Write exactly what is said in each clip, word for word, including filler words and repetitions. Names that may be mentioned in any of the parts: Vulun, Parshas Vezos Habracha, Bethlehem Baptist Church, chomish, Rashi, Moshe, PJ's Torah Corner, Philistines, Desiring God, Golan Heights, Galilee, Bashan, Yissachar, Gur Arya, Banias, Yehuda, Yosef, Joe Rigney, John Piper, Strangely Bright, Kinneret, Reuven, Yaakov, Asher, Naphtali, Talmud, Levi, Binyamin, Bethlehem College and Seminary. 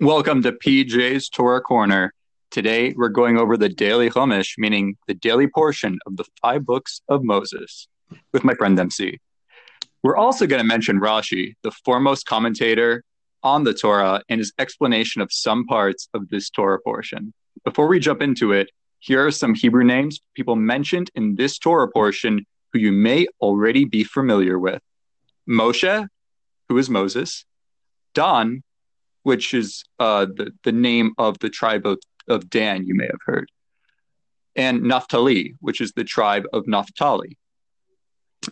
Welcome to P J's Torah Corner. Today, we're going over the daily chomish, meaning the daily portion of the five books of Moses, with my friend M C. We're also going to mention Rashi, the foremost commentator on the Torah, and his explanation of some parts of this Torah portion. Before we jump into it, here are some Hebrew names people mentioned in this Torah portion who you may already be familiar with. Moshe, who is Moses. Dan, which is uh, the, the name of the tribe of, of Dan, you may have heard. And Naphtali, which is the tribe of Naphtali.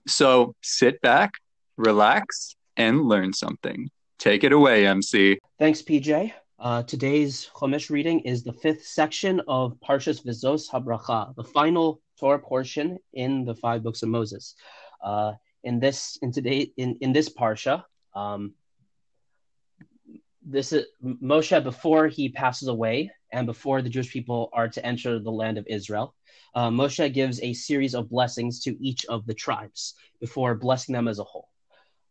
So sit back, relax, and learn something. Take it away, M C. Thanks, P J. Uh, today's Chomish reading is the fifth section of Parshas Vezos Habracha, the final Torah portion in the five books of Moses. Uh, in this, in today, in, in this Parsha, um, This is Moshe before he passes away and before the Jewish people are to enter the land of Israel. Uh, Moshe gives a series of blessings to each of the tribes before blessing them as a whole.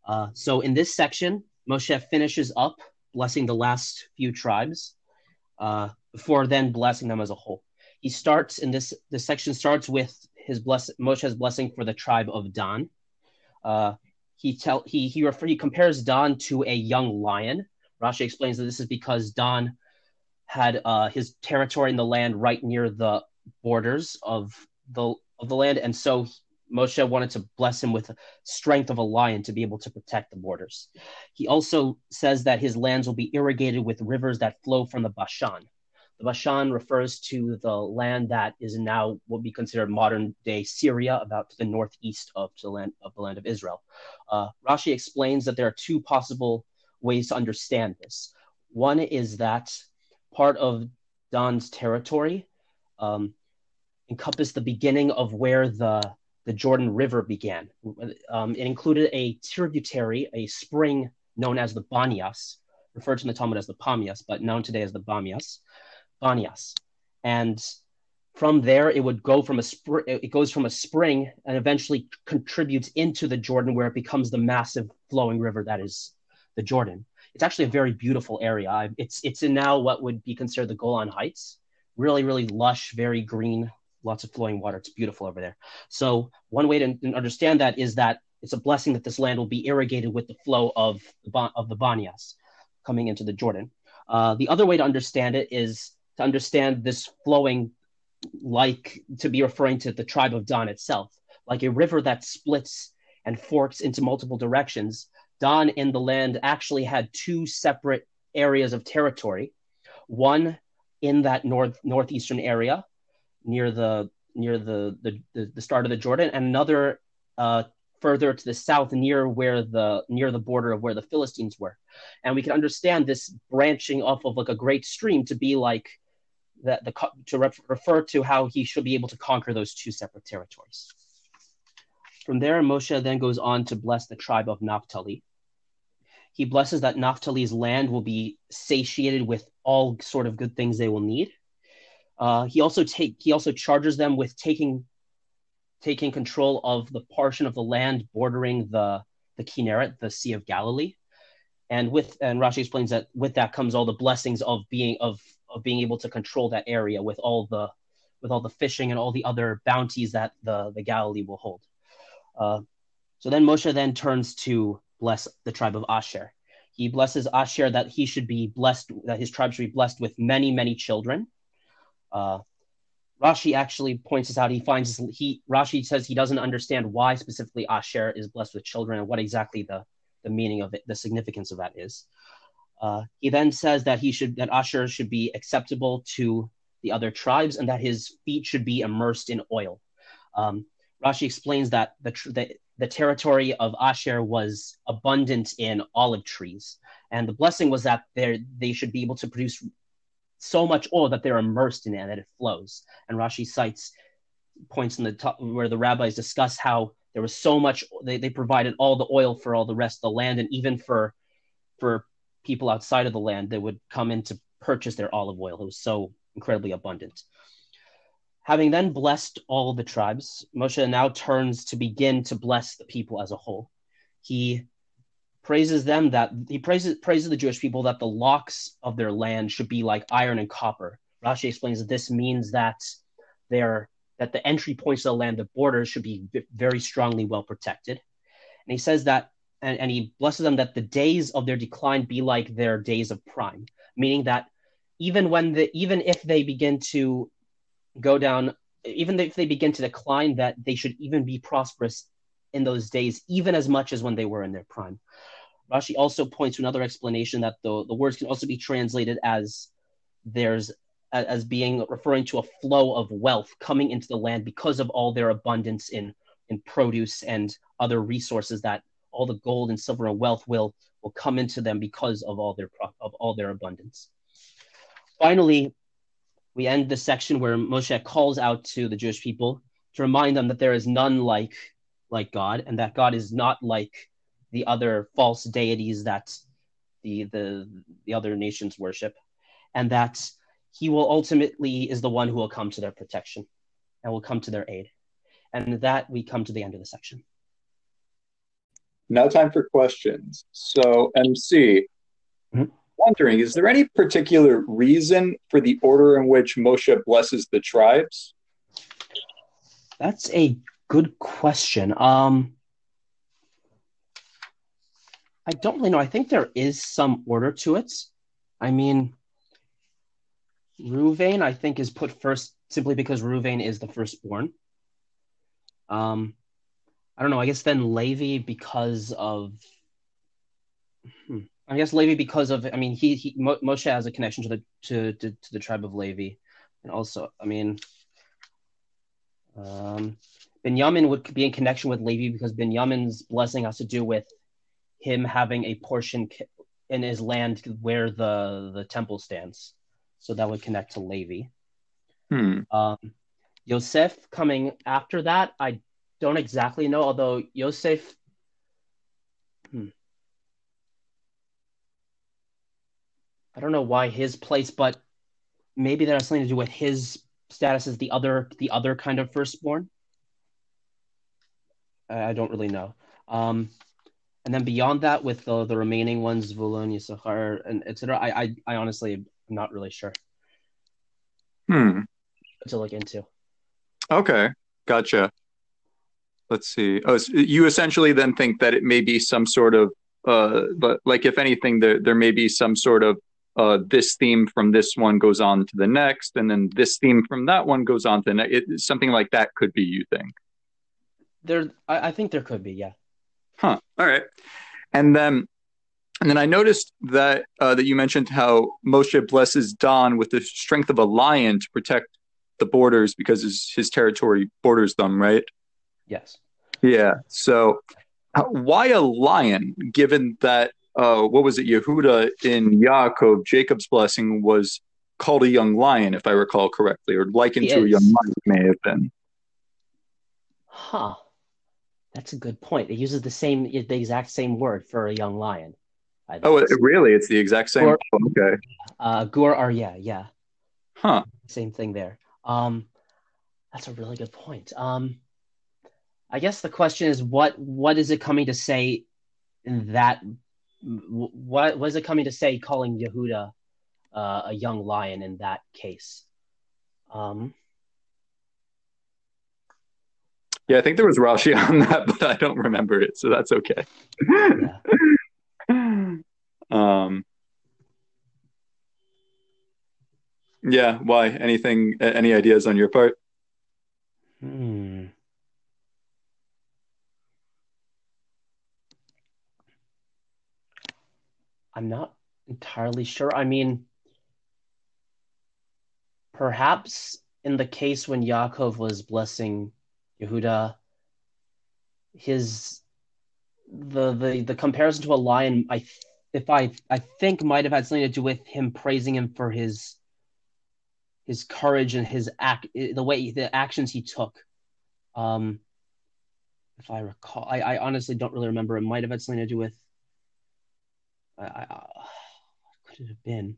Uh, so in this section, Moshe finishes up blessing the last few tribes uh, before then blessing them as a whole. He starts in this, this section starts with his bless, Moshe's blessing for the tribe of Dan. Uh, he, tell, he, he, refer, he compares Dan to a young lion. Rashi explains that this is because Dan had uh, his territory in the land right near the borders of the of the land, and so Moshe wanted to bless him with the strength of a lion to be able to protect the borders. He also says that his lands will be irrigated with rivers that flow from the Bashan. The Bashan refers to the land that is now what we consider modern-day Syria, about to the northeast of the land of, the land of Israel. Uh, Rashi explains that there are two possible ways to understand this. One is that part of Dan's territory um, encompassed the beginning of where the, the Jordan River began. Um, it included a tributary, a spring known as the Banias, referred to in the Talmud as the Pamias, but known today as the Banias. Banias, and from there it would go from a spring. It goes from a spring and eventually contributes into the Jordan, where it becomes the massive flowing river that is the Jordan. It's actually a very beautiful area. It's it's in now what would be considered the Golan Heights. Really, really lush, very green, lots of flowing water. It's beautiful over there. So one way to understand that is that it's a blessing that this land will be irrigated with the flow of the, of the Banias coming into the Jordan. Uh, the other way to understand it is to understand this flowing like to be referring to the tribe of Dan itself, like a river that splits and forks into multiple directions. Dan in the land actually had two separate areas of territory, one in that north northeastern area near the near the the, the start of the Jordan, and another uh, further to the south near where the near the border of where the Philistines were. And we can understand this branching off of like a great stream to be like that the to re- refer to how he should be able to conquer those two separate territories. From there, Moshe then goes on to bless the tribe of Naphtali. He blesses that Naphtali's land will be satiated with all sort of good things they will need. Uh, he also take he also charges them with taking taking control of the portion of the land bordering the the Kinneret, the Sea of Galilee, and with and Rashi explains that with that comes all the blessings of being of of being able to control that area with all the with all the fishing and all the other bounties that the the Galilee will hold. Uh, so then Moshe then turns to bless the tribe of Asher. He blesses Asher that he should be blessed, that his tribe should be blessed with many, many children. Uh, Rashi actually points this out. He finds he Rashi says he doesn't understand why specifically Asher is blessed with children and what exactly the, the meaning of it, the significance of that is. Uh, he then says that he should that Asher should be acceptable to the other tribes and that his feet should be immersed in oil. Um, Rashi explains that the, the the territory of Asher was abundant in olive trees, and the blessing was that they they should be able to produce so much oil that they're immersed in it and that it flows. And Rashi cites points in the top where the rabbis discuss how there was so much they, they provided all the oil for all the rest of the land, and even for for people outside of the land that would come in to purchase their olive oil. It was so incredibly abundant. Having then blessed all the tribes, Moshe now turns to begin to bless the people as a whole. He praises them that he praises praises the Jewish people that the locks of their land should be like iron and copper. Rashi explains that this means that they're that the entry points to the land, the borders, should be very strongly well protected. And he says that, and, and he blesses them that the days of their decline be like their days of prime, meaning that even when the even if they begin to go down, even if they begin to decline, that they should even be prosperous in those days, even as much as when they were in their prime. Rashi also points to another explanation that the, the words can also be translated as there's as being referring to a flow of wealth coming into the land because of all their abundance in, in produce and other resources, that all the gold and silver and wealth will, will come into them because of all their of all their abundance. Finally, we end the section where Moshe calls out to the Jewish people to remind them that there is none like like God, and that God is not like the other false deities that the the, the other nations worship, and that he will ultimately is the one who will come to their protection and will come to their aid. And with that, we come to the end of the section. Now time for questions. So M C, mm-hmm. wondering, is there any particular reason for the order in which Moshe blesses the tribes? That's a good question. Um, I don't really know. I think there is some order to it. I mean, Reuven, I think, is put first simply because Reuven is the firstborn. Um, I don't know. I guess then Levi because of. Hmm, I guess Levi because of. I mean, he he Mo- Moshe has a connection to the to, to to the tribe of Levi, and also, I mean, um, Binyamin would be in connection with Levi because Binyamin's blessing has to do with him having a portion in his land where the the temple stands. So that would connect to Levi. Hmm. Um, Yosef coming after that, I don't exactly know, although Yosef... Hmm, I don't know why his place, but maybe that has something to do with his status as the other the other kind of firstborn. I don't really know. Um, and then beyond that, with the, the remaining ones, Vulun, Yissachar, and et cetera, I, I, I honestly... I'm not really sure. Hmm. To look into. Okay, gotcha. Let's see. Oh, so you essentially then think that it may be some sort of, uh, but like if anything, there there may be some sort of, uh, this theme from this one goes on to the next, and then this theme from that one goes on to the next. It, something like that could be. You think? There, I, I think there could be. Yeah. Huh. All right, and then. And then I noticed that uh, that you mentioned how Moshe blesses Don with the strength of a lion to protect the borders because his, his territory borders them, right? Yes. Yeah. So uh, why a lion, given that, uh, what was it, Yehuda in Yaakov, Jacob's blessing was called a young lion, if I recall correctly, or likened he to is. a young lion may have been. Huh. That's a good point. It uses the same, the exact same word for a young lion. Oh, it, really? It's the exact same? Gur, oh, okay. Uh, Gur Arya, yeah. Huh. Same thing there. Um, that's a really good point. Um, I guess the question is, what what is it coming to say in that? What was it coming to say calling Yehuda uh, a young lion in that case? Um, yeah, I think there was Rashi on that, but I don't remember it, so that's okay. Yeah. Um. Yeah. Why? Anything? Any ideas on your part? Hmm. I'm not entirely sure. I mean, perhaps in the case when Yaakov was blessing Yehuda, his the the the comparison to a lion, I. Th- If I, I think might have had something to do with him praising him for his his courage and his act, the way the actions he took. Um, if I recall, I, I honestly don't really remember. It might have had something to do with. I, I, what could it have been?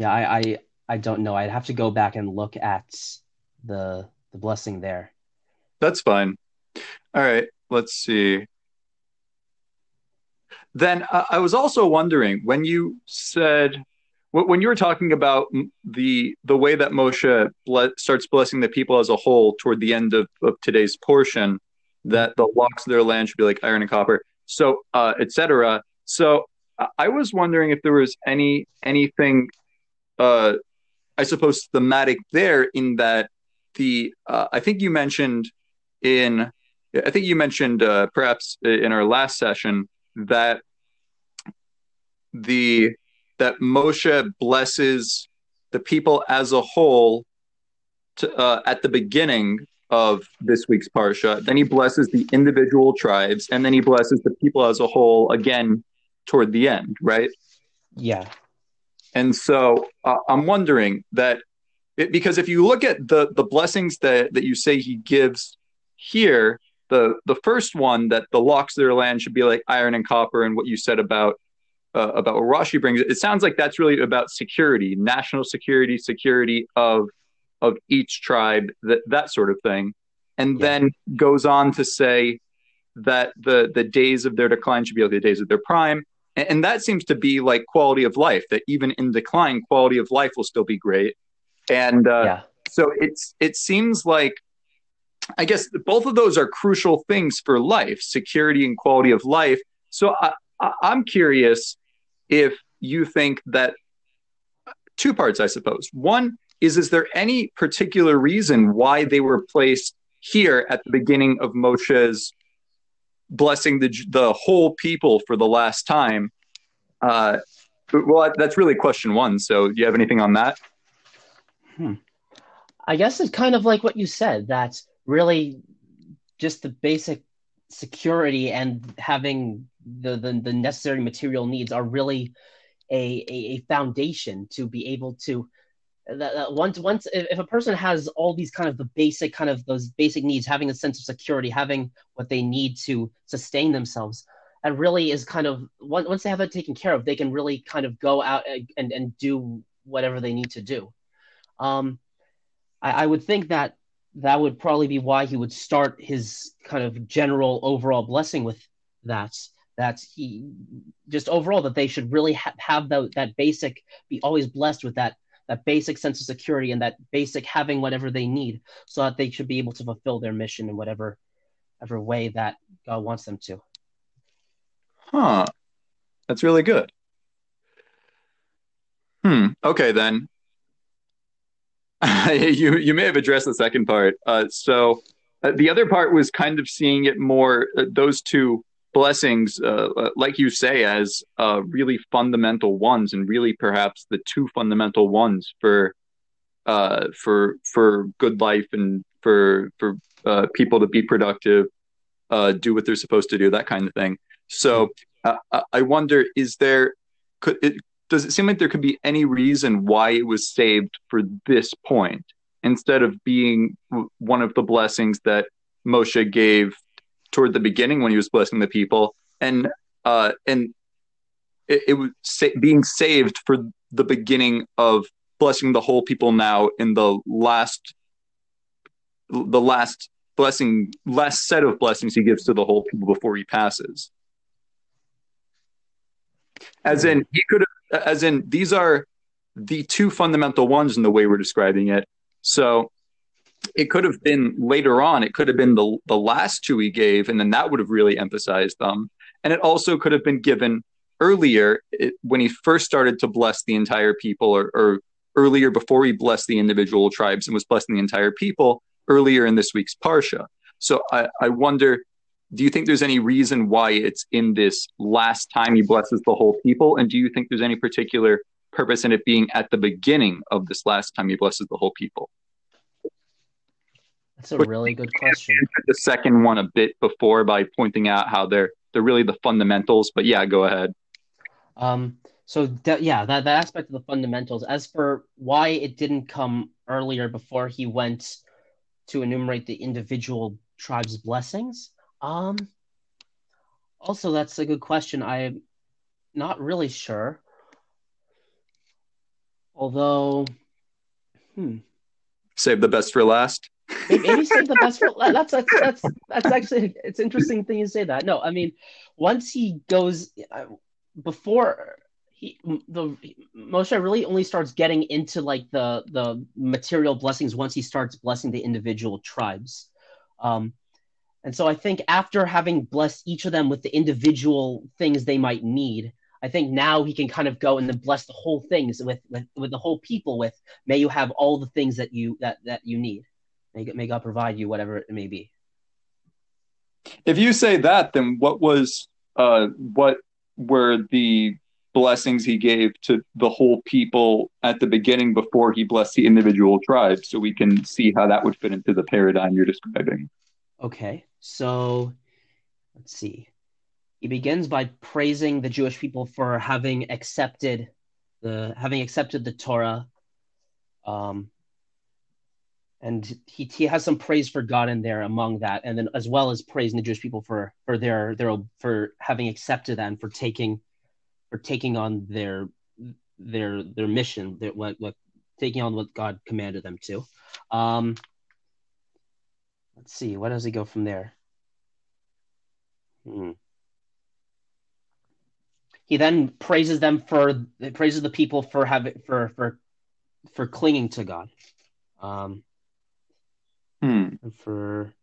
Yeah, I, I I don't know. I'd have to go back and look at the the blessing there. That's fine. All right, let's see. Then uh, I was also wondering, when you said, when you were talking about the the way that Moshe ble- starts blessing the people as a whole toward the end of, of today's portion, that the locks of their land should be like iron and copper, so uh, et cetera. So I was wondering if there was any anything, uh, I suppose, thematic there in that the uh, I think you mentioned in I think you mentioned uh, perhaps in our last session that the that Moshe blesses the people as a whole to, uh, at the beginning of this week's Parsha. Then he blesses the individual tribes, and then he blesses the people as a whole again toward the end, right? Yeah. And so uh, I'm wondering that, it, because if you look at the, the blessings that, that you say he gives here, the, the first one, that the locks of their land should be like iron and copper, and what you said about Uh, about what Rashi brings, it sounds like that's really about security, national security, security of of each tribe, that that sort of thing. And yeah. Then goes on to say that the the days of their decline should be like the days of their prime. And, and that seems to be like quality of life, that even in decline, quality of life will still be great. And uh, yeah. so it's it seems like, I guess, both of those are crucial things for life, security and quality of life. So I, I'm curious if you think that, two parts, I suppose. One is, is there any particular reason why they were placed here at the beginning of Moshe's blessing the the whole people for the last time? Uh, well, that's really question one. So do you have anything on that? Hmm. I guess it's kind of like what you said. That's really just the basic security, and having the, the, the necessary material needs are really a, a, a foundation to be able to, uh, once, once if a person has all these kind of the basic kind of those basic needs, having a sense of security, having what they need to sustain themselves, that really is kind of, once they have that taken care of, they can really kind of go out and, and do whatever they need to do. Um, I, I would think that that would probably be why he would start his kind of general overall blessing with that, that he just overall, that they should really ha- have the, that basic, be always blessed with that, that basic sense of security, and that basic having whatever they need, so that they should be able to fulfill their mission in whatever, whatever way that God wants them to. Huh. That's really good. Hmm. Okay, then. you you may have addressed the second part. Uh, so uh, the other part was kind of seeing it more, uh, those two blessings, uh, uh, like you say, as uh, really fundamental ones, and really perhaps the two fundamental ones for uh, for for good life, and for for uh, people to be productive, uh, do what they're supposed to do, that kind of thing. So uh, I wonder, is there could it, does it seem like there could be any reason why it was saved for this point, instead of being one of the blessings that Moshe gave toward the beginning when he was blessing the people, and uh, and it, it was sa- being saved for the beginning of blessing the whole people now in the last, the last blessing, last set of blessings he gives to the whole people before he passes? As in, he could have. As in, these are the two fundamental ones in the way we're describing it. So it could have been later on, it could have been the, the last two he gave, and then that would have really emphasized them. And it also could have been given earlier, it, when he first started to bless the entire people, or, or earlier before he blessed the individual tribes and was blessing the entire people earlier in this week's Parsha. So I, I wonder, do you think there's any reason why it's in this last time he blesses the whole people? And do you think there's any particular purpose in it being at the beginning of this last time he blesses the whole people? That's a Which really good question. The second one a bit before by pointing out how they're, they're really the fundamentals, but yeah, go ahead. Um, so de- yeah, that, that aspect of the fundamentals. As for why it didn't come earlier before he went to enumerate the individual tribes' blessings, Um, also, that's a good question. I'm not really sure. Although, hmm. Save the best for last. Maybe say the best. That's, that's that's that's actually it's interesting thing you say that. No, I mean, once he goes uh, before he the Moshe really only starts getting into like the the material blessings once he starts blessing the individual tribes, um, and so I think after having blessed each of them with the individual things they might need, I think now he can kind of go and then bless the whole things with, with, with the whole people with, may you have all the things that you that, that you need. May, may God provide you whatever it may be. If you say that, then what was uh, what were the blessings he gave to the whole people at the beginning before he blessed the individual tribes? So we can see how that would fit into the paradigm you're describing. Okay, so let's see. He begins by praising the Jewish people for having accepted the having accepted the Torah, um, and he he has some praise for God in there among that, and then as well as praising the Jewish people for for their their for having accepted that and for taking for taking on their their their mission, their, what what taking on what God commanded them to. Um, let's see, where does he go from there? Hmm. He then praises them for praises the people for having for for for clinging to God, um, hmm. and for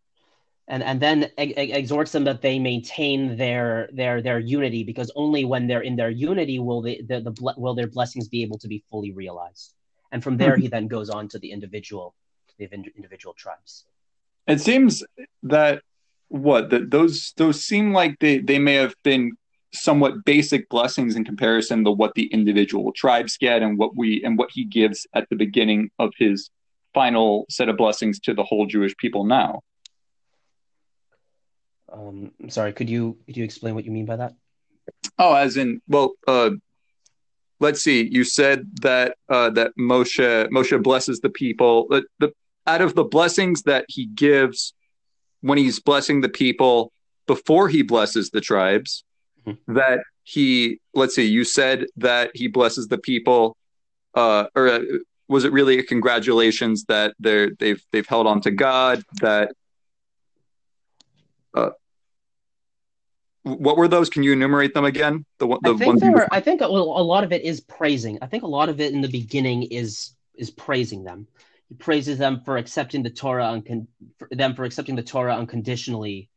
and and then ex- exhorts them that they maintain their their their unity, because only when they're in their unity will the, the, the ble- will their blessings be able to be fully realized. And from there, hmm. he then goes on to the individual to the individual tribes. It seems that what that those those seem like they, they may have been somewhat basic blessings in comparison to what the individual tribes get and what we and what he gives at the beginning of his final set of blessings to the whole Jewish people now. Um, I'm sorry, could you could you explain what you mean by that? Oh, as in, well, uh, let's see. You said that uh, that Moshe Moshe blesses the people. The, the out of the blessings that he gives when he's blessing the people before he blesses the tribes. That he, let's see, you said that he blesses the people, uh, or uh, was it really a congratulations that they're they've they've held on to God? That uh, what were those? Can you enumerate them again? The, the I think there were, I think a, a lot of it is praising. I think a lot of it in the beginning is is praising them. He praises them for accepting the Torah uncon- for them for accepting the Torah unconditionally,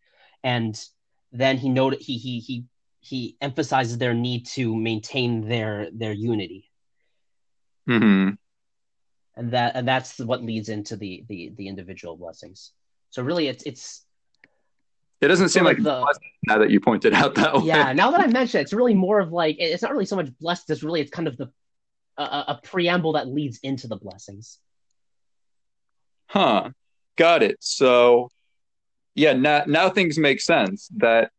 and then he noted he he he. He emphasizes their need to maintain their their unity, mm-hmm. and that and that's what leads into the the the individual blessings. So really, it's it's. It doesn't seem like the, now that you pointed out that way. Yeah, now that I mentioned, it's really more of like it's not really so much blessed. It's really it's kind of the a, a preamble that leads into the blessings. Huh. Got it. So, yeah. Now now things make sense that.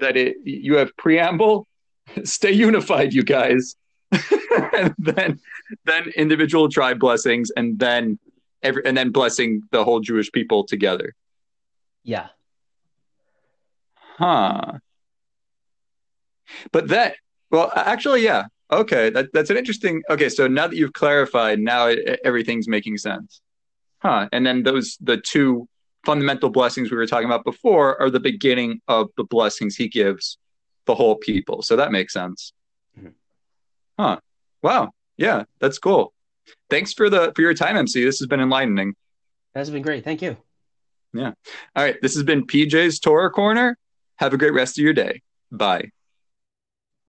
That it you have preamble, stay unified, you guys, and then then individual tribe blessings, and then every and then blessing the whole Jewish people together. Yeah. Huh. But that well, actually, yeah. Okay, that that's an interesting. Okay, so now that you've clarified, now it, everything's making sense. Huh. And then those the two. Fundamental blessings we were talking about before are the beginning of the blessings he gives the whole people. So that makes sense. Mm-hmm. Huh. Wow. Yeah, that's cool. Thanks for the for your time, M C. This has been enlightening. That's been great. Thank you. Yeah. All right. This has been P J's Torah Corner. Have a great rest of your day. Bye.